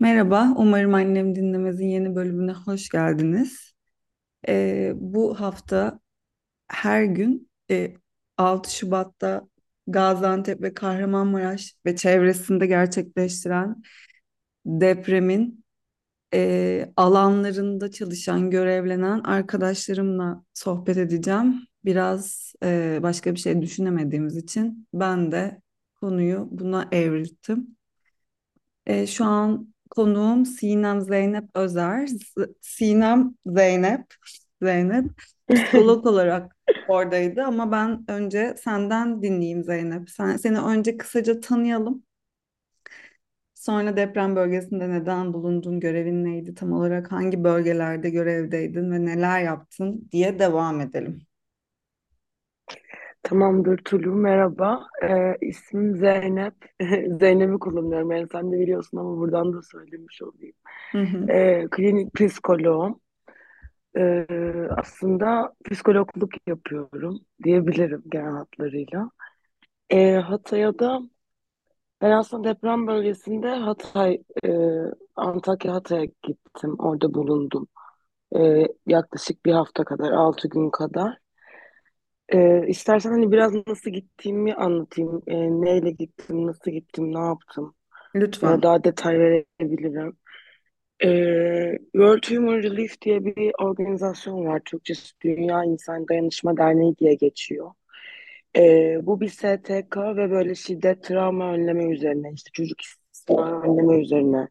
Merhaba, umarım annem dinlemez'in yeni bölümüne hoş geldiniz. Bu hafta her gün 6 Şubat'ta Gaziantep ve Kahramanmaraş ve çevresinde gerçekleştiren depremin alanlarında çalışan, görevlenen arkadaşlarımla sohbet edeceğim. Biraz başka bir şey düşünemediğimiz için ben de konuyu buna evrilttim. Şu an konuğum Sinem Zeynep Özer. Sinem Zeynep psikolog olarak oradaydı ama ben önce senden dinleyeyim Zeynep. Seni önce kısaca tanıyalım. Sonra deprem bölgesinde neden bulundun, görevin neydi tam olarak, hangi bölgelerde görevdeydin ve neler yaptın diye devam edelim. Tamamdır Tulu, merhaba. İsmim Zeynep. Zeynep'i kullanıyorum, yani sen de biliyorsun ama buradan da söylemiş olayım. Hı. Klinik psikoloğum. Aslında psikologluk yapıyorum diyebilirim genel hatlarıyla. Hatay'a da ben aslında deprem bölgesinde Antakya Hatay'a gittim. Orada bulundum. Yaklaşık bir hafta kadar, 6 gün kadar. İstersen hani biraz nasıl gittiğimi anlatayım. Neyle gittim, nasıl gittim, ne yaptım. Lütfen. Daha detay verebilirim. World Humor Relief diye bir organizasyon var. Türkçesi Dünya İnsan Dayanışma Derneği diye geçiyor. Bu bir STK ve böyle şiddet, travma önleme üzerine, işte çocuk istismar önleme üzerine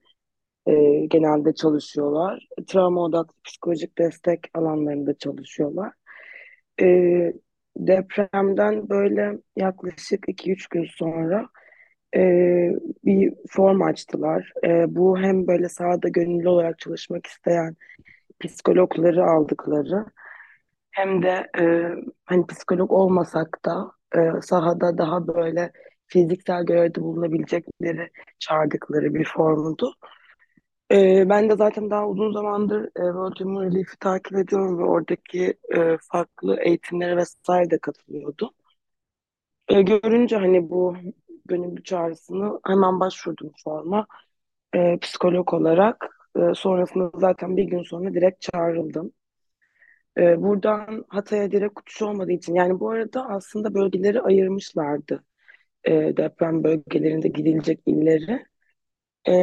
genelde çalışıyorlar. Travma odaklı psikolojik destek alanlarında çalışıyorlar. Depremden böyle yaklaşık 2-3 gün sonra bir form açtılar. Bu hem böyle sahada gönüllü olarak çalışmak isteyen psikologları aldıkları hem de hani psikolog olmasak da sahada daha böyle fiziksel görevde bulunabilecekleri çağırdıkları bir formdu. Ben de zaten daha uzun zamandır World Humor Relief'i takip ediyorum ve oradaki farklı eğitimlere vesaire de katılıyordum. Görünce hani bu gönüllü çağrısını hemen başvurdum forma psikolog olarak. Sonrasında zaten bir gün sonra direkt çağrıldım. Buradan Hatay'a direkt uçuş olmadığı için, yani bu arada aslında bölgeleri ayırmışlardı. Deprem bölgelerinde gidilecek illeri.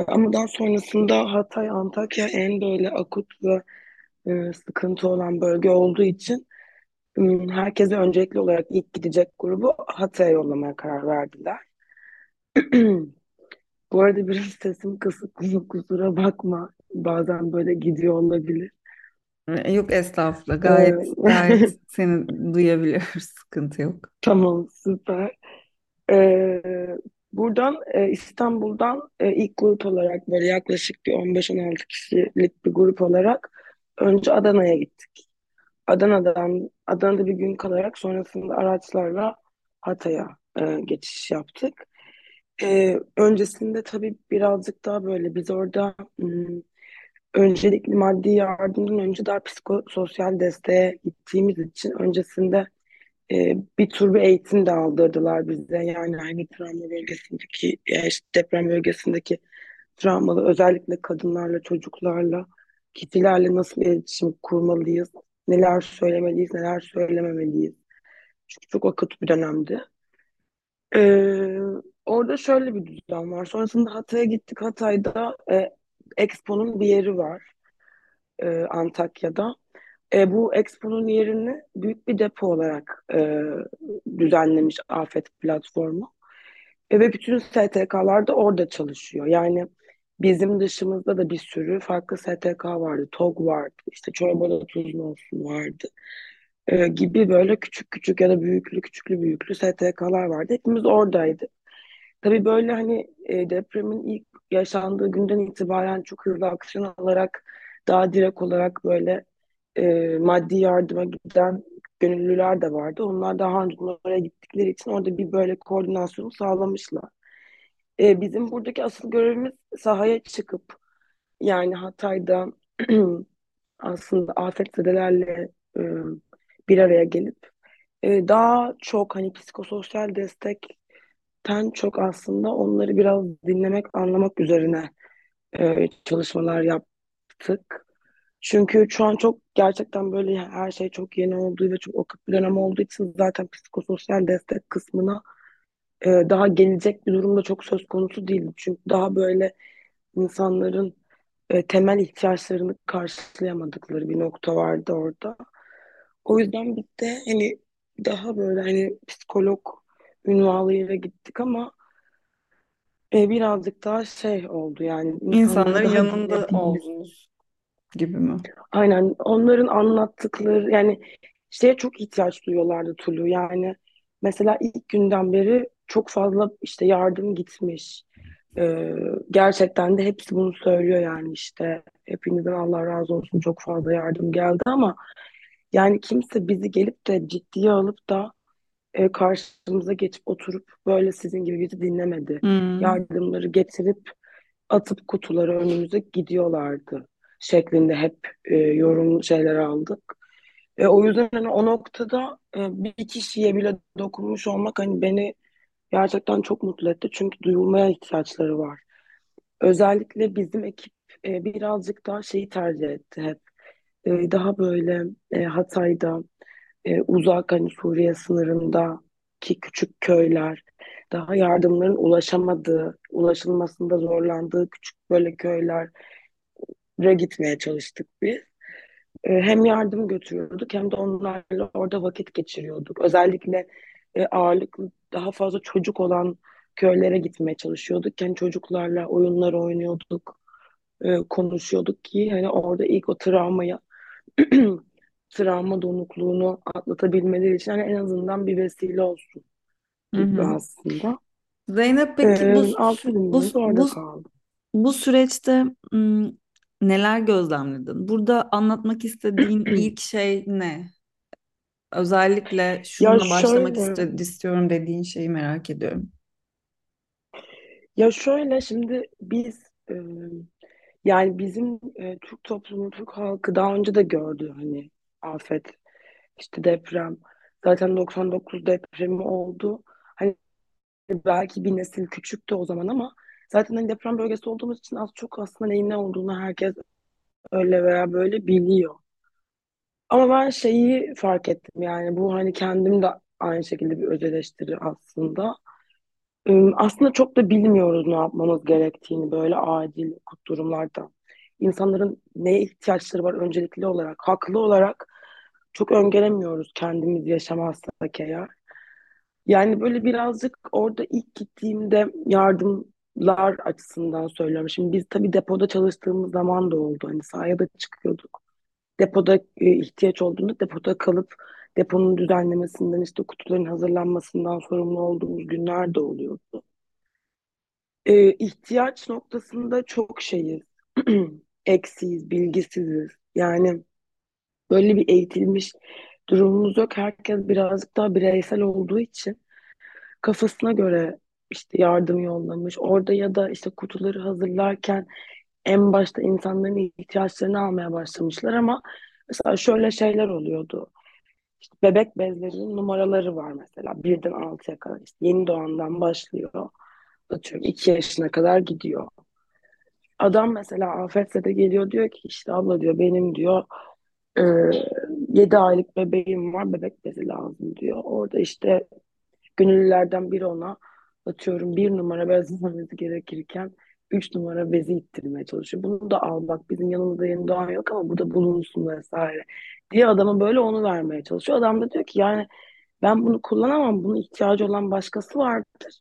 Ama daha sonrasında Hatay, Antakya en böyle akut ve sıkıntı olan bölge olduğu için herkese öncelikli olarak ilk gidecek grubu Hatay'a yollamaya karar verdiler. Bu arada biraz sesim kısık, kusura bakma. Bazen böyle gidiyor olabilir. Yok estağfurullah, gayet seni duyabiliyoruz, sıkıntı yok. Tamam, süper. Buradan İstanbul'dan ilk grup olarak böyle yaklaşık bir 15-16 kişilik bir grup olarak önce Adana'ya gittik. Adana'da bir gün kalarak sonrasında araçlarla Hatay'a geçiş yaptık. Öncesinde tabii birazcık daha böyle biz orada öncelikli maddi yardımdan önce daha psikososyal desteğe gittiğimiz için öncesinde bir tür bir eğitim de aldırdılar bize. Yani hani travma bölgesindeki, işte deprem bölgesindeki travmalı, özellikle kadınlarla, çocuklarla, kişilerle nasıl iletişim kurmalıyız, neler söylemeliyiz, neler söylememeliyiz. Çünkü çok akut bir dönemdi. Orada şöyle bir düzen var. Sonrasında Hatay'a gittik. Hatay'da Expo'nun bir yeri var Antakya'da. Bu Expo'nun yerini büyük bir depo olarak düzenlemiş AFET platformu. Ve bütün STK'lar da orada çalışıyor. Yani bizim dışımızda da bir sürü farklı STK vardı. TOG vardı, işte çorbada tuzlu olsun vardı gibi böyle küçük küçük ya da büyüklü STK'lar vardı. Hepimiz oradaydık. Tabii böyle hani depremin ilk yaşandığı günden itibaren çok hızlı aksiyon alarak daha direkt olarak böyle maddi yardıma giden gönüllüler de vardı. Onlar daha önce oraya gittikleri için orada bir böyle koordinasyonu sağlamışlar. Bizim buradaki asıl görevimiz sahaya çıkıp, yani Hatay'da aslında afetzedelerle bir araya gelip daha çok hani psikososyal destekten çok aslında onları biraz dinlemek, anlamak üzerine çalışmalar yaptık. Çünkü şu an çok gerçekten böyle her şey çok yeni olduğu ve çok akıp bir dönem olduğu için zaten psikososyal destek kısmına daha gelecek bir durumda çok söz konusu değildi. Çünkü daha böyle insanların temel ihtiyaçlarını karşılayamadıkları bir nokta vardı orada. O yüzden biz de hani daha böyle hani psikolog ünvanıyla gittik ama birazcık daha şey oldu yani. İnsanların yanında oldunuz gibi mi? Aynen. Onların anlattıkları yani şeye çok ihtiyaç duyuyorlardı Tulu. Yani mesela ilk günden beri çok fazla işte yardım gitmiş. Gerçekten de hepsi bunu söylüyor yani işte hepinizden Allah razı olsun çok fazla yardım geldi ama yani kimse bizi gelip de ciddiye alıp da karşımıza geçip oturup böyle sizin gibi bizi dinlemedi. Yardımları getirip atıp kutuları önümüze gidiyorlardı şeklinde hep yorum şeyler aldık. O yüzden hani o noktada bir kişiye bile dokunmuş olmak hani beni gerçekten çok mutlu etti. Çünkü duyulmaya ihtiyaçları var. Özellikle bizim ekip birazcık daha şeyi tercih etti hep. Daha böyle Hatay'da, uzak hani Suriye sınırındaki küçük köyler, daha yardımların ulaşamadığı, ulaşılmasında zorlandığı küçük böyle köylere gitmeye çalıştık biz. Hem yardım götürüyorduk hem de onlarla orada vakit geçiriyorduk. Özellikle ağırlıklı daha fazla çocuk olan köylere gitmeye çalışıyorduk. Yani çocuklarla oyunlar oynuyorduk, konuşuyorduk ki hani orada ilk o travmayı travma donukluğunu atlatabilmeleri için hani en azından bir vesile olsun gibi aslında. Zeynep peki bu süreçte neler gözlemledin? Burada anlatmak istediğin ilk şey ne? Özellikle şununla başlamak istiyorum dediğin şeyi merak ediyorum. Ya şöyle şimdi biz yani bizim Türk toplumu, Türk halkı daha önce de gördü hani afet, işte deprem. Zaten 99 depremi oldu. Hani belki bir nesil küçüktü o zaman ama zaten hani deprem bölgesi olduğumuz için az çok aslında neyin ne olduğunu herkes öyle veya böyle biliyor. Ama ben şeyi fark ettim yani bu hani kendim de aynı şekilde bir öz eleştiri aslında. Aslında çok da bilmiyoruz ne yapmamız gerektiğini böyle acil durumlarda. İnsanların neye ihtiyaçları var öncelikli olarak, haklı olarak çok öngöremiyoruz kendimiz yaşamazsak eğer. Yani böyle birazcık orada ilk gittiğimde yardımlar açısından söylüyorum. Şimdi biz tabii depoda çalıştığımız zaman da oldu. Hani sahaya da çıkıyorduk. Depoda ihtiyaç olduğunda depoda kalıp deponun düzenlemesinden işte kutuların hazırlanmasından sorumlu olduğumuz günler de oluyordu. İhtiyaç noktasında çok şeyiz. Eksiyiz, bilgisiziz. Yani böyle bir eğitilmiş durumumuz yok. Herkes birazcık daha bireysel olduğu için kafasına göre işte yardım yollamış. Orada ya da işte kutuları hazırlarken en başta insanların ihtiyaçlarını almaya başlamışlar ama mesela şöyle şeyler oluyordu. İşte bebek bezlerinin numaraları var mesela. 1'den 6'ya kadar. İşte yeni doğandan başlıyor. Atıyorum 2 yaşına kadar gidiyor. Adam mesela afetse de geliyor diyor ki işte abla diyor benim diyor 7 aylık bebeğim var bebek bezi lazım diyor. Orada işte gönüllülerden biri ona atıyorum 1 numara bez vermesi gerekirken 3 numara bezi ittirmeye çalışıyor. Bunu da al bak bizim yanımızda yeni doğan yok ama bu da bulunsun vesaire diye adama böyle onu vermeye çalışıyor. Adam da diyor ki yani ben bunu kullanamam. Bunun ihtiyacı olan başkası vardır.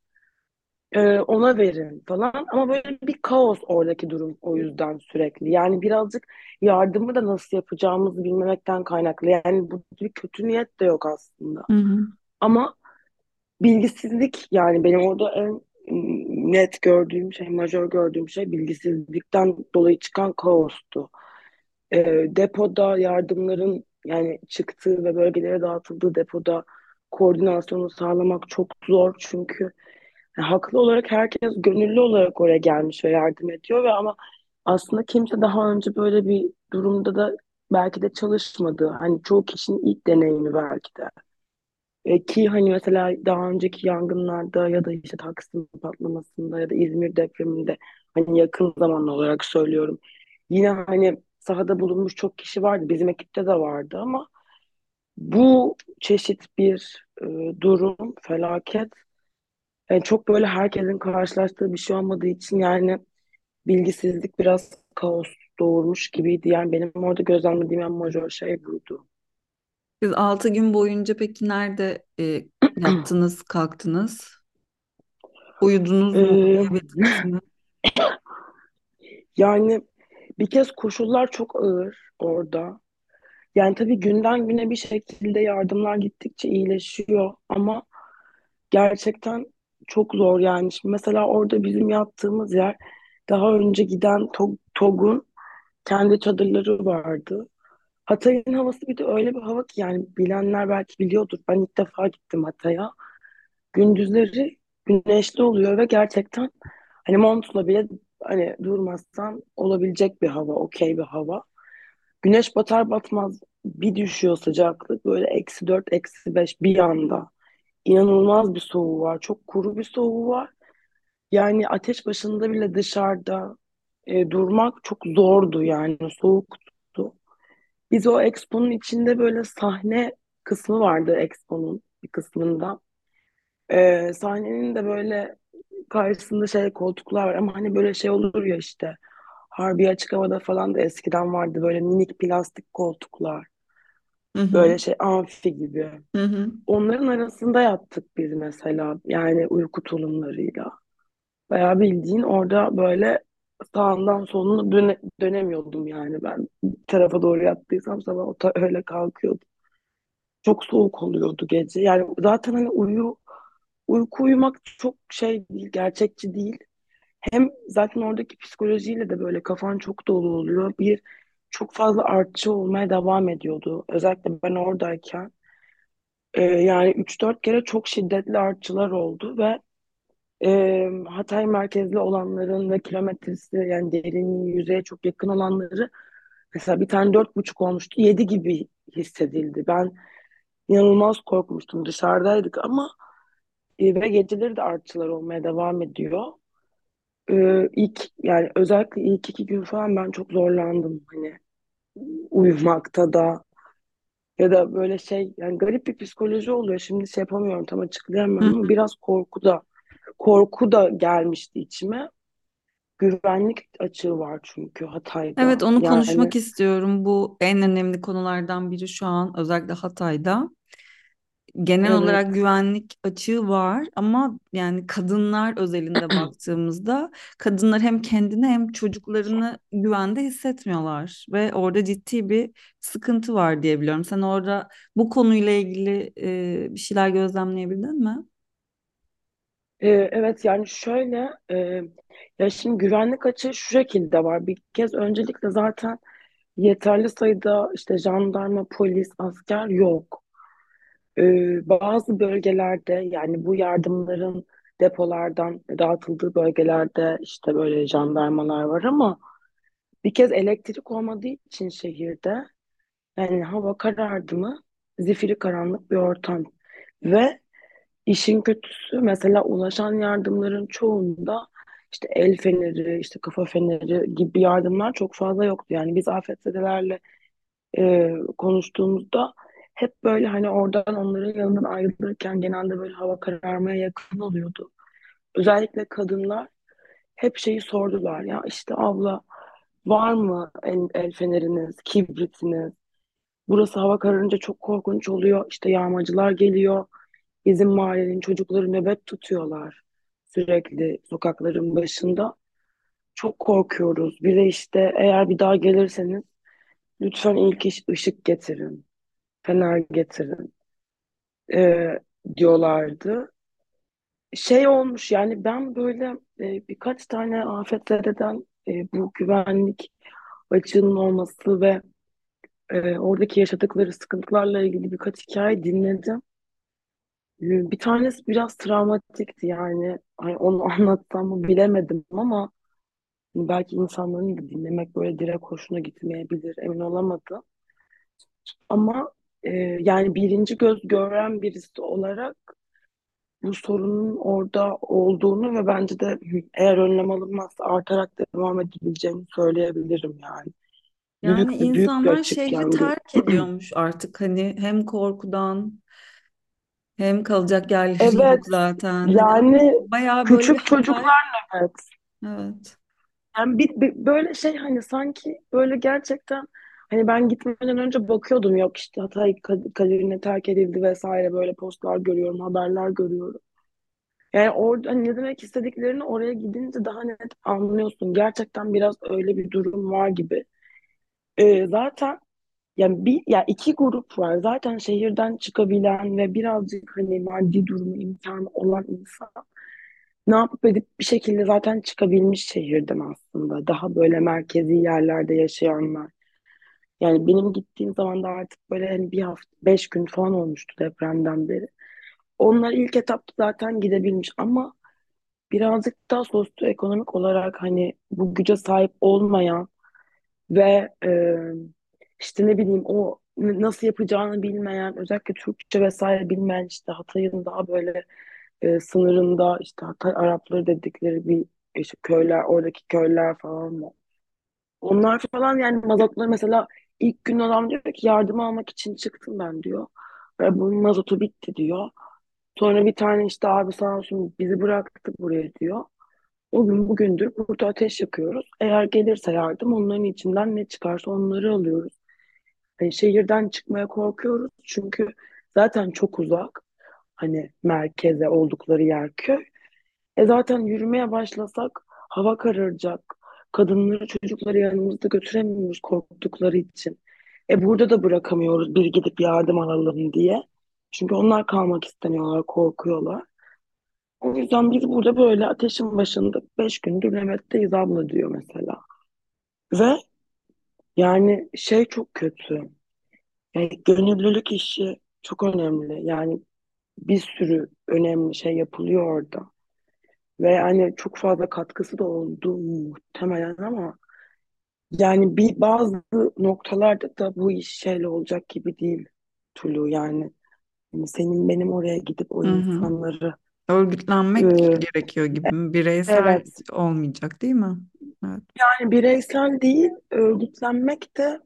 Ona verin falan. Ama böyle bir kaos oradaki durum o yüzden sürekli. Yani birazcık yardımı da nasıl yapacağımızı bilmemekten kaynaklı. Yani bu bir kötü niyet de yok aslında. Ama bilgisizlik yani benim orada en net gördüğüm şey, majör gördüğüm şey bilgisizlikten dolayı çıkan kaostu. Depoda yardımların yani çıktığı ve bölgelere dağıtıldığı depoda koordinasyonu sağlamak çok zor çünkü haklı olarak herkes gönüllü olarak oraya gelmiş ve yardım ediyor ve ama aslında kimse daha önce böyle bir durumda da belki de çalışmadı. Hani çoğu kişinin ilk deneyimi belki de. Ki hani mesela daha önceki yangınlarda ya da işte Taksim patlamasında ya da İzmir depreminde Hani yakın zamanlı olarak söylüyorum. Yine hani sahada bulunmuş çok kişi vardı. Bizim ekipte de vardı ama bu çeşit bir durum, felaket. Yani çok böyle herkesin karşılaştığı bir şey olmadığı için yani bilgisizlik biraz kaos doğurmuş gibiydi. Yani benim orada gözlemlediğim en majör şey buydu. Siz 6 gün boyunca peki nerede yattınız, kalktınız? Uyudunuz mu? Ee, Uyuyabildiniz mi? Yani bir kez koşullar çok ağır orada. Yani tabii günden güne bir şekilde yardımlar gittikçe iyileşiyor ama gerçekten çok zor yani. Şimdi mesela orada bizim yattığımız yer daha önce giden TOG'un kendi çadırları vardı. Hatay'ın havası bir de öyle bir hava ki yani bilenler belki biliyordur. Ben ilk defa gittim Hatay'a. Gündüzleri güneşli oluyor ve gerçekten hani montla bile hani durmazsan olabilecek bir hava, okey bir hava. Güneş batar batmaz bir düşüyor sıcaklık böyle -4, -5 bir anda. İnanılmaz bir soğuğu var. Çok kuru bir soğuğu var. Yani ateş başında bile dışarıda durmak çok zordu yani soğuktu. Biz o Expo'nun içinde böyle sahne kısmı vardı Expo'nun bir kısmında. Sahnenin de böyle karşısında şey koltuklar var ama hani böyle şey olur ya işte Harbiye Açık Havada falan da eskiden vardı böyle minik plastik koltuklar. Hı. Böyle şey amfi gibi. Hı. Onların arasında yattık biz mesela yani uyku tulumlarıyla. Bayağı bildiğin orada böyle sağından soluna dönemiyordum yani ben. Bir tarafa doğru yattıysam sabah öyle kalkıyordum. Çok soğuk oluyordu gece. Yani zaten hani uyku uyumak çok şey değil, gerçekçi değil. Hem zaten oradaki psikolojiyle de böyle kafan çok dolu oluyor. Bir çok fazla artçı olmaya devam ediyordu. Özellikle ben oradayken yani 3-4 kere çok şiddetli artçılar oldu ve Hatay merkezli olanların ve kilometresi yani derinliği yüzeye çok yakın olanları mesela bir tane 4,5 olmuştu 7 gibi hissedildi. Ben inanılmaz korkmuştum dışarıdaydık ama ve geceleri de artçılar olmaya devam ediyor. Yani özellikle ilk 2 gün falan ben çok zorlandım hani uyumakta da ya da böyle şey yani garip bir psikoloji oluyor. Şimdi şey yapamıyorum tam Hı açıklayamıyorum ama hı. biraz korku da gelmişti içime. Güvenlik açığı var çünkü Hatay'da. Evet, onu konuşmak Yani istiyorum. Bu en önemli konulardan biri şu an, özellikle Hatay'da. Genel evet. olarak güvenlik açığı var ama yani kadınlar özelinde baktığımızda kadınlar hem kendini hem çocuklarını güvende hissetmiyorlar ve orada ciddi bir sıkıntı var diye biliyorum. Sen orada bu konuyla ilgili bir şeyler gözlemleyebildin mi? Evet yani şöyle ya şimdi güvenlik açığı şu şekilde var. Bir kez öncelikle zaten yeterli sayıda işte jandarma, polis, asker yok. Bazı bölgelerde yani bu yardımların depolardan dağıtıldığı bölgelerde işte böyle jandarmalar var ama bir kez elektrik olmadığı için şehirde yani hava karardı mı zifiri karanlık bir ortam ve İşin kötüsü mesela ulaşan yardımların çoğunda işte el feneri, işte kafa feneri gibi yardımlar çok fazla yoktu. Yani biz afetzedelerle konuştuğumuzda hep böyle hani oradan onların yanından ayrılırken genelde böyle hava kararmaya yakın oluyordu. Özellikle kadınlar hep şeyi sordular ya işte abla var mı el feneriniz, kibritiniz? Burası hava kararınca çok korkunç oluyor. İşte yağmacılar geliyor. Bizim mahallenin çocukları nöbet tutuyorlar sürekli sokakların başında. Çok korkuyoruz. Bir de işte eğer bir daha gelirseniz lütfen ilk iş ışık getirin, fener getirin diyorlardı. Şey olmuş yani ben böyle birkaç tane afetlerden bu güvenlik açığının olması ve oradaki yaşadıkları sıkıntılarla ilgili birkaç hikaye dinledim. Bir tanesi biraz travmatikti yani. Ay, onu anlatsam mı bilemedim ama belki insanların da dinlemek böyle direkt hoşuna gitmeyebilir. Emin olamadım. Ama yani birinci göz gören birisi olarak bu sorunun orada olduğunu ve bence de eğer önlem alınmazsa artarak devam edebileceğini söyleyebilirim yani. Yani büyük, insanlar büyük şehri yani. Terk ediyormuş artık hani hem korkudan hem kalacak yerleri yok zaten. Yani bayağı böyle küçük çocuklar evet. Yani böyle şey hani sanki böyle gerçekten hani ben gitmeden önce bakıyordum yok işte Hatay kaderine terk edildi vesaire böyle postlar görüyorum, haberler görüyorum. Yani orada hani ne demek istediklerini oraya gidince daha net anlıyorsun. Gerçekten biraz öyle bir durum var gibi. Zaten yani iki grup var. Zaten şehirden çıkabilen ve birazcık hani maddi durumu imkanı olan insan ne yapıp edip bir şekilde zaten çıkabilmiş şehirden aslında. Daha böyle merkezi yerlerde yaşayanlar. Yani benim gittiğim zaman da artık böyle hani bir hafta, 5 gün falan olmuştu depremden beri. Onlar ilk etapta zaten gidebilmiş ama birazcık daha sosyoekonomik olarak hani bu güce sahip olmayan ve işte ne bileyim o nasıl yapacağını bilmeyen, özellikle Türkçe vesaire bilmeyen işte Hatay'ın daha böyle sınırında işte Hatay Arapları dedikleri bir işte köyler, oradaki köyler falan var. Onlar falan yani mazotları mesela ilk gün adam diyor ki yardım almak için çıktım ben diyor. Ve bunun mazotu bitti diyor. Sonra bir tane işte abi sağ olsun bizi bıraktı buraya diyor. O gün bugündür burada ateş yakıyoruz. Eğer gelirse yardım onların içinden ne çıkarsa onları alıyoruz. Yani şehirden çıkmaya korkuyoruz. Çünkü zaten çok uzak. Hani merkeze oldukları yer köy. Zaten yürümeye başlasak hava kararacak. Kadınları çocukları yanımızda götüremiyoruz korktukları için. Burada da bırakamıyoruz bir gidip yardım alalım diye. Çünkü onlar kalmak istemiyorlar, korkuyorlar. O yüzden biz burada böyle ateşin başında 5 gündür nöbetteyiz abla diyor mesela. Ve yani şey çok kötü. Yani gönüllülük işi çok önemli. Yani bir sürü önemli şey yapılıyor orada. Ve yani çok fazla katkısı da oldu muhtemelen ama yani bazı noktalarda da bu iş şeyle olacak gibi değil Tulu yani senin benim oraya gidip o insanları örgütlenmek gerekiyor gibi bireysel olmayacak değil mi? Evet. Yani bireysel değil örgütlenmek de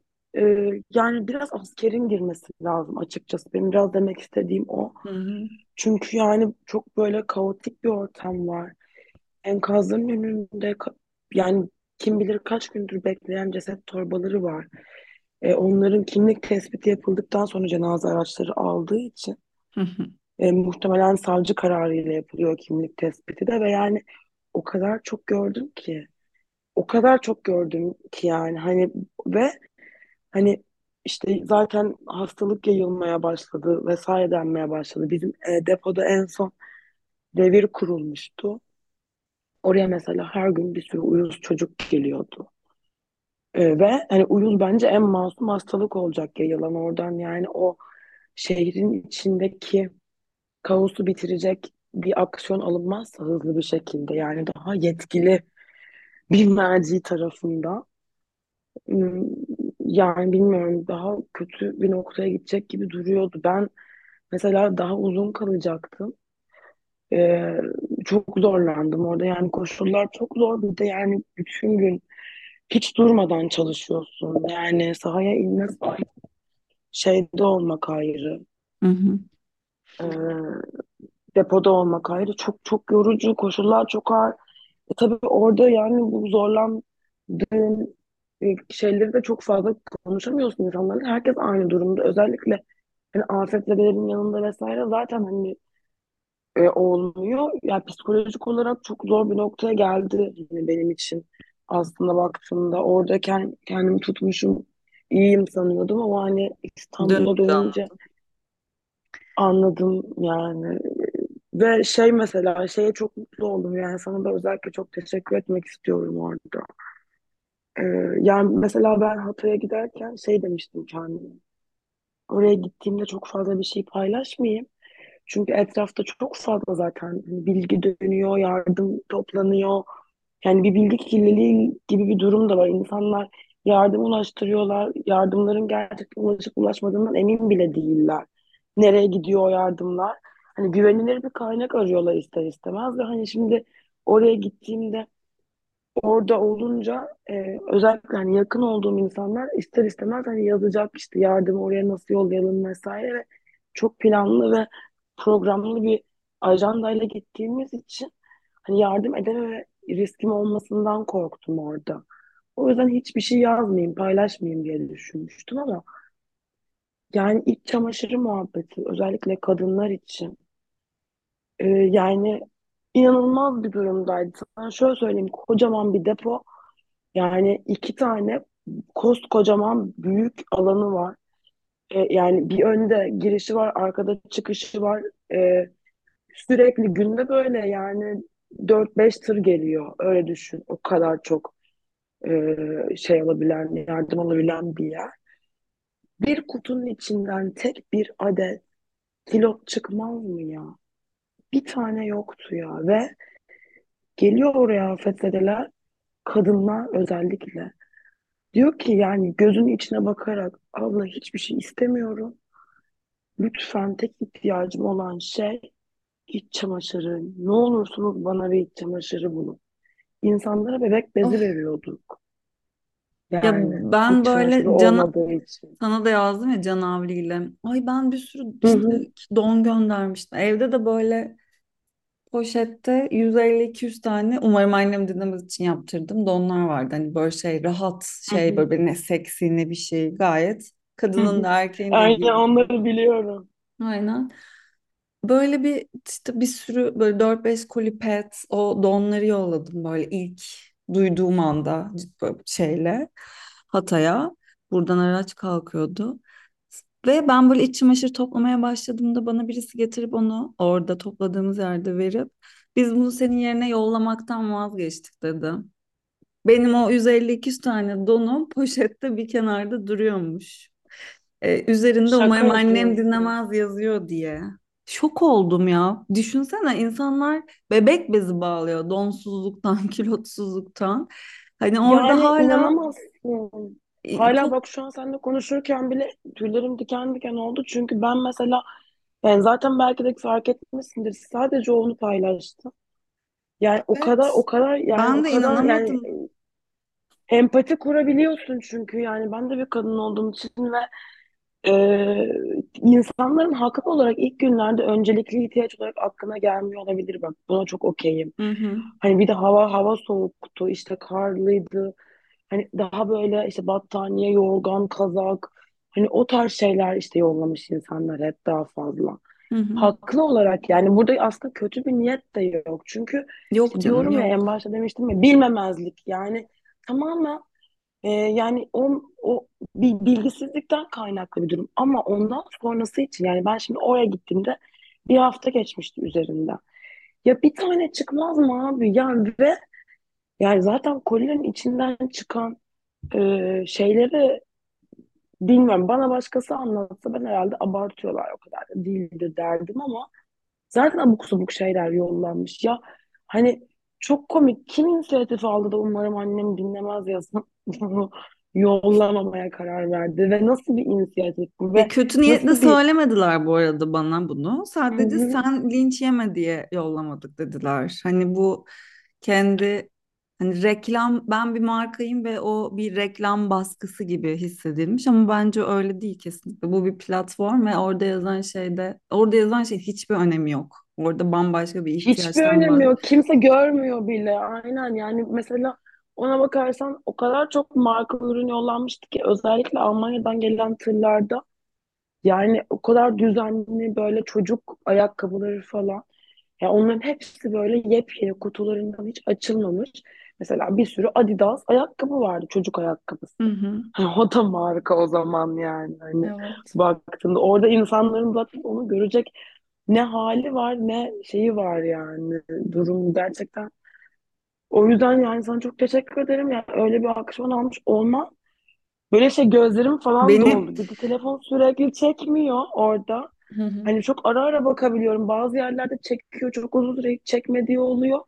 yani biraz askerin girmesi lazım açıkçası. Benim biraz demek istediğim o. Hı-hı. Çünkü yani çok böyle kaotik bir ortam var. Enkazların önünde yani kim bilir kaç gündür bekleyen ceset torbaları var. Onların kimlik tespiti yapıldıktan sonra cenaze araçları aldığı için muhtemelen savcı kararıyla yapılıyor kimlik tespiti de ve yani o kadar çok gördüm ki yani hani ve hani işte zaten hastalık yayılmaya başladı vesaire denmeye başladı. Bizim depoda en son devir kurulmuştu. Oraya mesela her gün bir sürü uyuz çocuk geliyordu. Ve hani uyuz bence en masum hastalık olacak yayılan oradan. Yani o şehrin içindeki kaosu bitirecek bir aksiyon alınmazsa hızlı bir şekilde yani daha yetkili bir merci tarafından yani bilmiyorum daha kötü bir noktaya gidecek gibi duruyordu. Ben mesela daha uzun kalacaktım. Çok zorlandım orada yani koşullar çok zor bir de yani bütün gün hiç durmadan çalışıyorsun yani sahaya inmek şeyde olmak ayrı depoda olmak ayrı çok yorucu koşullar çok ağır tabii orada yani bu zorlandığın şeyleri de çok fazla konuşamıyorsun insanlarla herkes aynı durumda özellikle hani afetlerimin yanında vesaire zaten hani olmuyor. Yani psikolojik olarak çok zor bir noktaya geldi yani benim için aslında baktığımda. Orada kendimi tutmuşum, iyiyim sanıyordum ama hani İstanbul'a dönünce anladım yani. Ve şeye çok mutlu oldum yani sana da özellikle çok teşekkür etmek istiyorum orada. Yani mesela ben Hatay'a giderken demiştim kendime. Oraya gittiğimde çok fazla bir şey paylaşmayayım. Çünkü etrafta çok fazla zaten bilgi dönüyor, yardım toplanıyor. Yani bir bilgi kirliliği gibi bir durum da var. İnsanlar yardım ulaştırıyorlar. Yardımların gerçekten ulaşıp ulaşmadığından emin bile değiller. Nereye gidiyor o yardımlar? hani güvenilir bir kaynak arıyorlar ister istemez ve hani şimdi oraya gittiğimde orada olunca özellikle hani yakın olduğum insanlar ister istemez hani yazacak işte yardımı oraya nasıl yollayalım vesaire ve çok planlı ve programlı bir ajandayla gittiğimiz için hani yardım edememe riskim olmasından korktum orada. O yüzden hiçbir şey yazmayayım, paylaşmayayım diye düşünmüştüm ama yani iç çamaşırı muhabbeti özellikle kadınlar için yani inanılmaz bir durumdaydı. Sana şöyle söyleyeyim, kocaman bir depo, yani 2 tane koskocaman büyük alanı var. Yani bir önde girişi var, arkada çıkışı var. E, Sürekli günde böyle yani 4-5 tır geliyor. Öyle düşün. O kadar çok şey olabilen, yardım alabilen bir yer. Bir kutunun içinden tek bir adet kilot çıkmaz mı ya? Bir tane yoktu ya ve geliyor oraya afetzedeler, kadınlar özellikle. Diyor ki yani gözünün içine bakarak, abla hiçbir şey istemiyorum. Lütfen tek ihtiyacım olan şey iç çamaşırı. Ne olursunuz bana bir iç çamaşırı bulun. İnsanlara bebek bezi Of. veriyorduk. Ya Yani ben iç çamaşırı böyle olmadığı için. sana da yazdım ya canavliyle. Ay ben bir sürü Hı işte hı. don göndermiştim. Evde de böyle poşette 150-200 tane umarım annem dinlemez için yaptırdım. Donlar vardı. Hani böyle şey rahat Hı şey hı. böyle ne seksi ne bir şey gayet Hı kadının da hı. erkeğin de Aynen giy. onları biliyorum. Aynen. Böyle bir işte bir sürü böyle 4-5 koli pet o donları yolladım böyle ilk duyduğum anda böyle şeyle Hatay'a. Buradan araç kalkıyordu. Ve ben böyle iç çamaşır toplamaya başladığımda bana birisi getirip onu orada topladığımız yerde verip biz bunu senin yerine yollamaktan vazgeçtik dedi. Benim o 150-200 tane donum poşette bir kenarda duruyormuş. Üzerinde Şaka umarım annem yapıyorsun. dinlemez yazıyor diye. Şok oldum ya. Düşünsene insanlar bebek bezi bağlıyor donsuzluktan, kilotsuzluktan. Hani orada Yani hala inanamazsın. Hala çok bak şu an seninle konuşurken bile tüylerim diken diken oldu. Çünkü ben mesela yani zaten belki de fark etmişsindir. Sadece onu paylaştım. Yani o kadar evet. o kadar yani Ben o de kadar yani inanamadım. empati kurabiliyorsun çünkü yani ben de bir kadın olduğum için ve insanların haklı olarak ilk günlerde öncelikli ihtiyaç olarak aklına gelmiyor olabilir bak. Buna çok okeyim. Hı. Hani bir de hava soğuktu, işte karlıydı. Hani daha böyle işte battaniye, yorgan, kazak. Hani o tarz şeyler işte yollamış insanlar hep daha fazla. Hı. Haklı olarak yani burada aslında kötü bir niyet de yok. Çünkü Yok işte canım diyorum ya en yok. başta demiştim ya bilmemezlik yani tamamen yani o bir bilgisizlikten kaynaklı bir durum ama ondan sonrası için yani ben şimdi oraya gittiğimde bir hafta geçmişti üzerinden. Ya bir tane çıkmaz mı abi? Yani ve yani zaten kolilerin içinden çıkan şeyleri bilmiyorum. Bana başkası anlatsa ben herhalde abartıyorlar o kadar da değildir derdim ama zaten abuk subuk şeyler yollanmış. Ya hani çok komik. Kim inisiyatif aldı da umarım annem dinlemez yazın bunu yollamamaya karar verdi ve nasıl bir inisiyatif bu ve Kötü niyetle nasıl bir söylemediler bu arada bana bunu. Hı Sadece hı. sen linç yeme diye yollamadık dediler. Hani bu kendi hani reklam ben bir markayım ve o bir reklam baskısı gibi hissedilmiş ama bence öyle değil kesinlikle. Bu bir platform ve orada yazan şey hiçbir önemi yok. Orada bambaşka bir Hiçbir ihtiyaçtan önemi bahsediyor. yok. Kimse görmüyor bile. Aynen yani mesela ona bakarsan o kadar çok marka ürün yollanmıştı ki özellikle Almanya'dan gelen tırlarda yani o kadar düzenli böyle çocuk ayakkabıları falan. Ya onların hepsi böyle yepyeni kutularından hiç açılmamış. Mesela bir sürü Adidas ayakkabı vardı çocuk Hı ayakkabısı. hı. O da marka o zaman yani hani Evet. baktığında orada insanların zaten onu görecek ne hali var ne şeyi var yani durum gerçekten. O yüzden yani sana çok teşekkür ederim ya öyle bir akşam almış olma. Böyle şey gözlerim falan Benim doldu. Bir de telefon sürekli çekmiyor orada. Hı. Hani çok ara ara bakabiliyorum. Bazı yerlerde çekiyor. Çok uzun süre hiç çekmediği oluyor.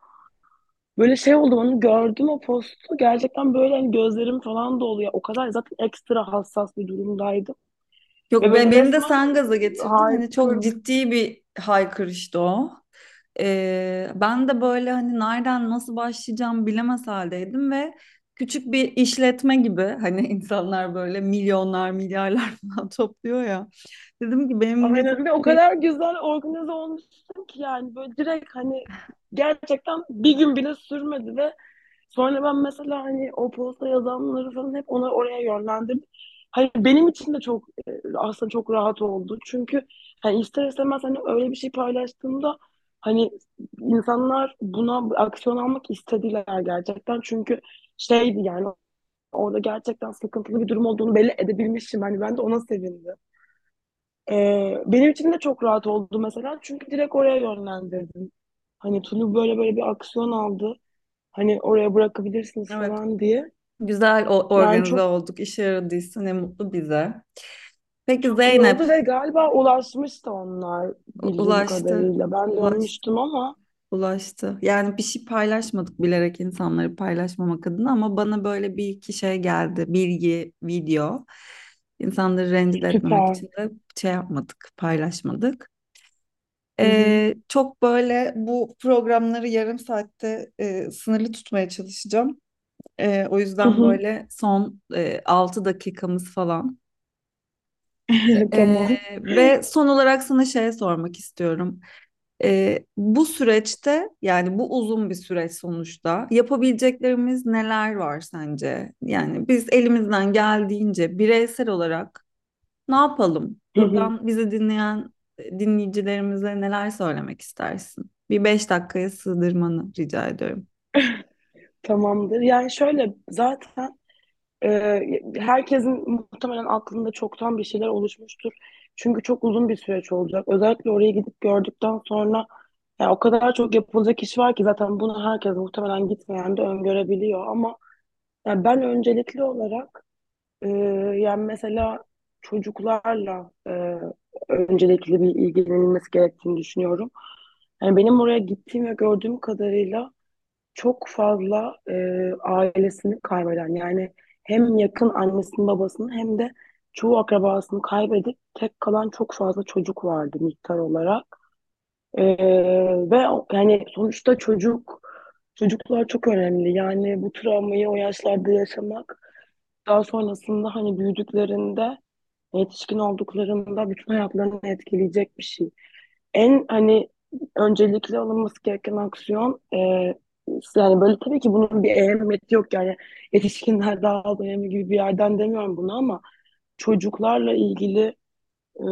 Böyle şey oldu onu gördüm o postu. Gerçekten böyle hani gözlerim falan doluyor. O kadar zaten ekstra hassas bir durumdaydım. Yok, Ve böyle benim de resmen sen gaza getirdin. Hani çok haykırdım. ciddi bir haykırıştı o. Ben de böyle hani nereden nasıl başlayacağım bilemez haldeydim ve küçük bir işletme gibi, hani insanlar böyle milyonlar milyarlar falan topluyor ya. Dedim ki benim de Aynen, ve o kadar güzel organize olmuşsun ki yani böyle direkt hani gerçekten bir gün bile sürmedi ve sonra ben mesela hani o posta yazanları falan hep ona oraya yönlendirdim. Hani benim için de çok aslında çok rahat oldu. Çünkü hani ister istemez hani öyle bir şey paylaştığımda hani insanlar buna aksiyon almak istediler gerçekten. Çünkü şeydi yani orada gerçekten sıkıntılı bir durum olduğunu belli edebilmişim. Hani ben de ona sevindim. Benim için de çok rahat oldu mesela çünkü direkt oraya yönlendirdim. Hani Tulu böyle bir aksiyon aldı. Hani oraya bırakabilirsiniz evet, falan diye. güzel Yani organize çok olduk. İşe yaradıysa ne mutlu bize. Peki çok iyi Zeynep, oldu ve galiba ulaşmıştı onlar bildiğim ulaştı. kadarıyla. Ben Ulaştı. dönmüştüm ama Ulaştı. Yani bir şey paylaşmadık bilerek, insanları paylaşmamak adına, ama bana böyle bir iki şey geldi. Bilgi, video. İnsanları rencide etmemek süper. için de şey yapmadık, paylaşmadık. Hı. Çok böyle bu programları yarım saatte sınırlı tutmaya çalışacağım. O yüzden Hı. böyle son 6 dakikamız falan. Tamam. Ve son olarak sana şey sormak istiyorum. Bu süreçte, yani bu uzun bir süreç sonuçta, yapabileceklerimiz neler var sence? Yani biz elimizden geldiğince bireysel olarak ne yapalım? Hı. Buradan bizi dinleyen dinleyicilerimize neler söylemek istersin? Bir 5 dakikaya sığdırmanı rica ediyorum. Tamamdır. Yani şöyle zaten herkesin muhtemelen aklında çoktan bir şeyler oluşmuştur. Çünkü çok uzun bir süreç olacak. Özellikle oraya gidip gördükten sonra yani o kadar çok yapılacak iş var ki zaten bunu herkes muhtemelen gitmeyen de öngörebiliyor. Ama yani ben öncelikli olarak yani mesela çocuklarla öncelikli bir ilgilenilmesi gerektiğini düşünüyorum. Yani benim oraya gittiğim ve gördüğüm kadarıyla çok fazla ailesini kaybeden yani hem yakın annesini babasını hem de çoğu akrabasını kaybedip tek kalan çok fazla çocuk vardı miktar olarak. Ve yani sonuçta çocuklar çok önemli. Yani bu travmayı o yaşlarda yaşamak daha sonrasında hani büyüdüklerinde yetişkin olduklarında bütün hayatlarını etkileyecek bir şey. En hani öncelikli alınması gereken aksiyon yani böyle tabii ki bunun bir ehemmiyeti yok yani yetişkinler daha az önemli gibi bir yerden demiyorum bunu ama çocuklarla ilgili e,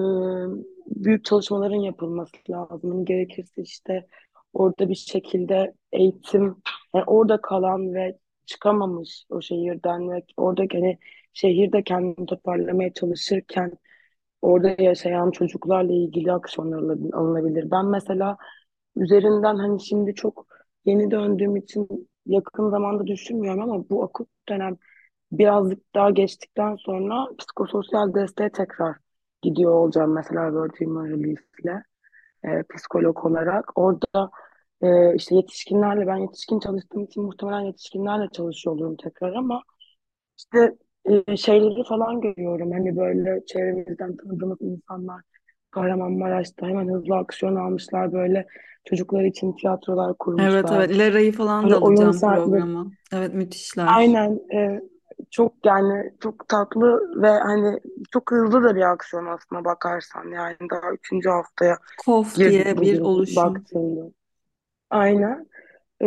büyük çalışmaların yapılması lazım. Gerekirse işte orada bir şekilde eğitim, yani orada kalan ve çıkamamış o şehirden ve oradaki hani şehirde kendini toparlamaya çalışırken orada yaşayan çocuklarla ilgili aksiyonlar alınabilir. Ben mesela üzerinden hani şimdi çok yeni döndüğüm için yakın zamanda düşünmüyorum ama bu akut dönem birazcık daha geçtikten sonra psikososyal desteğe tekrar gidiyor olacağım mesela World Humor Relief'le psikolog olarak. Orada işte yetişkinlerle ben yetişkin çalıştığım için muhtemelen yetişkinlerle çalışıyor olurum tekrar ama işte şeyleri falan görüyorum. Hani böyle çevremizden tanıdığımız insanlar Kahramanmaraş'ta hemen hızlı aksiyon almışlar böyle çocuklar için tiyatrolar Evet, kurmuşlar. Lara'yı falan da Hani oyun alacağım saatleri programa. Evet, müthişler. aynen çok yani çok tatlı ve hani çok hızlı da bir aksiyon aslına bakarsan yani daha 3. haftaya KOF diye girdik bir bugün oluşum. baktığımda. Aynen. E,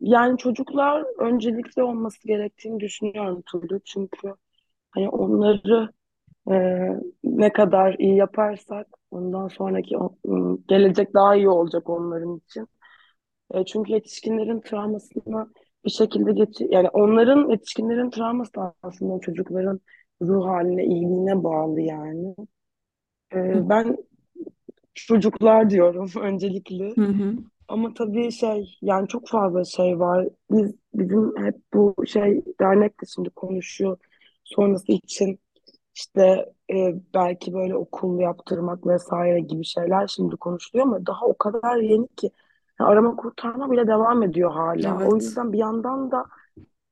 Yani çocuklar öncelikli olması gerektiğini düşünüyorum Tulu. Çünkü hani onları ne kadar iyi yaparsak ondan sonraki gelecek daha iyi olacak onların için. Çünkü yetişkinlerin travmasını bir şekilde yani onların yetişkinlerin travması da aslında o çocukların ruh haline, iyiliğine bağlı yani. Ben çocuklar diyorum öncelikli. Hı. Ama tabii şey yani çok fazla şey var. Bizim hep bu şey dernek de şimdi konuşuyor. Sonrası için işte belki böyle okul yaptırmak vesaire gibi şeyler şimdi konuşuluyor ama daha o kadar yeni ki yani arama kurtarma bile devam ediyor hala. O Evet. yüzden bir yandan da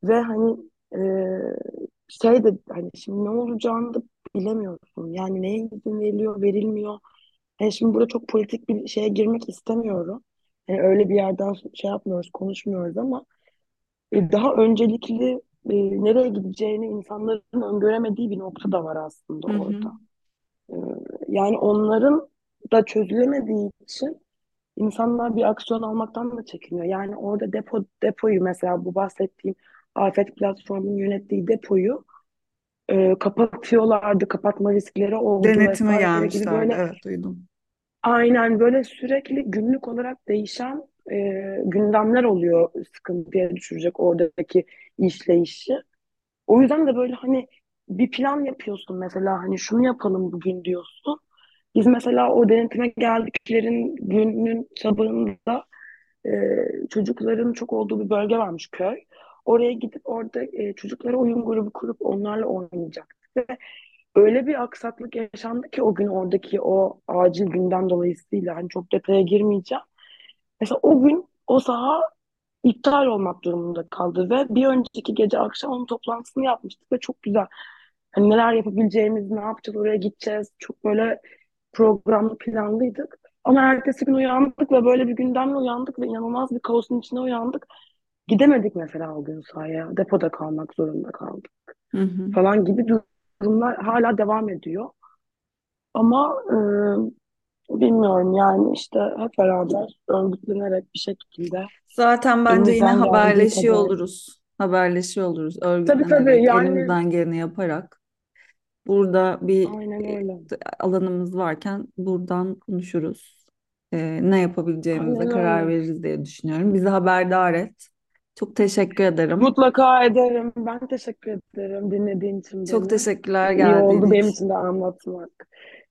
ve hani şey de hani şimdi ne olacağını da bilemiyoruz. olsun. Yani neye izin veriliyor, verilmiyor. Şimdi burada çok politik bir şeye girmek istemiyorum. Yani öyle bir yerden şey yapmıyoruz, konuşmuyoruz ama daha öncelikli nereye gideceğini insanların öngöremediği bir nokta da var aslında Hı. orada. E, Yani onların da çözülemediği için insanlar bir aksiyon almaktan da çekiniyor. Yani orada depoyu mesela bu bahsettiğim AFET platformunun yönettiği depoyu kapatıyorlardı, kapatma riskleri oldu Denetime vesaire gibi gelmişlerdi. böyle Evet, duydum. aynen böyle sürekli günlük olarak değişen gündemler oluyor sıkıntıya düşürecek oradaki işleyişi. O yüzden de böyle hani bir plan yapıyorsun mesela hani şunu yapalım bugün diyorsun. Biz mesela o denetime geldiklerin gününün sabahında çocukların çok olduğu bir bölge varmış köy. Oraya gidip orada çocuklara oyun grubu kurup onlarla oynayacaktık. Ve öyle bir aksaklık yaşandı ki o gün oradaki o acil günden dolayısıyla hani çok detaya girmeyeceğim. Mesela o gün o saha iptal olmak durumunda kaldı ve bir önceki gece akşam onun toplantısını yapmıştık ve çok güzel. Hani neler yapabileceğimiz, ne yapacağız, oraya gideceğiz. Çok böyle programlı planlıydık. Ama ertesi gün uyandık ve böyle bir gündemle uyandık ve inanılmaz bir kaosun içine uyandık. Gidemedik mesela o gün sahaya. Depoda kalmak zorunda kaldık Hı. falan gibi durumlar hala devam ediyor. Ama bilmiyorum yani işte hep beraber örgütlenerek bir şekilde Zaten bence yine elimizden geldiği haberleşiyor kadar. oluruz. Haberleşiyor oluruz Tabii, örgütlenerek, yani elimizden geleni yaparak. Burada bir aynen öyle. alanımız varken buradan konuşuruz. Ne yapabileceğimize Aynen karar öyle. veririz diye düşünüyorum. Bizi haberdar et. Çok teşekkür ederim. Mutlaka ederim. Ben teşekkür ederim dinlediğin için Çok beni. teşekkürler İyi geldiğin oldu benim için. için de anlatmak.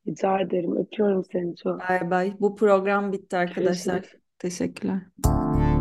Rica ederim. Öpüyorum seni çok. Bay bay. Bu program bitti arkadaşlar. Görüşürüz. Teşekkürler.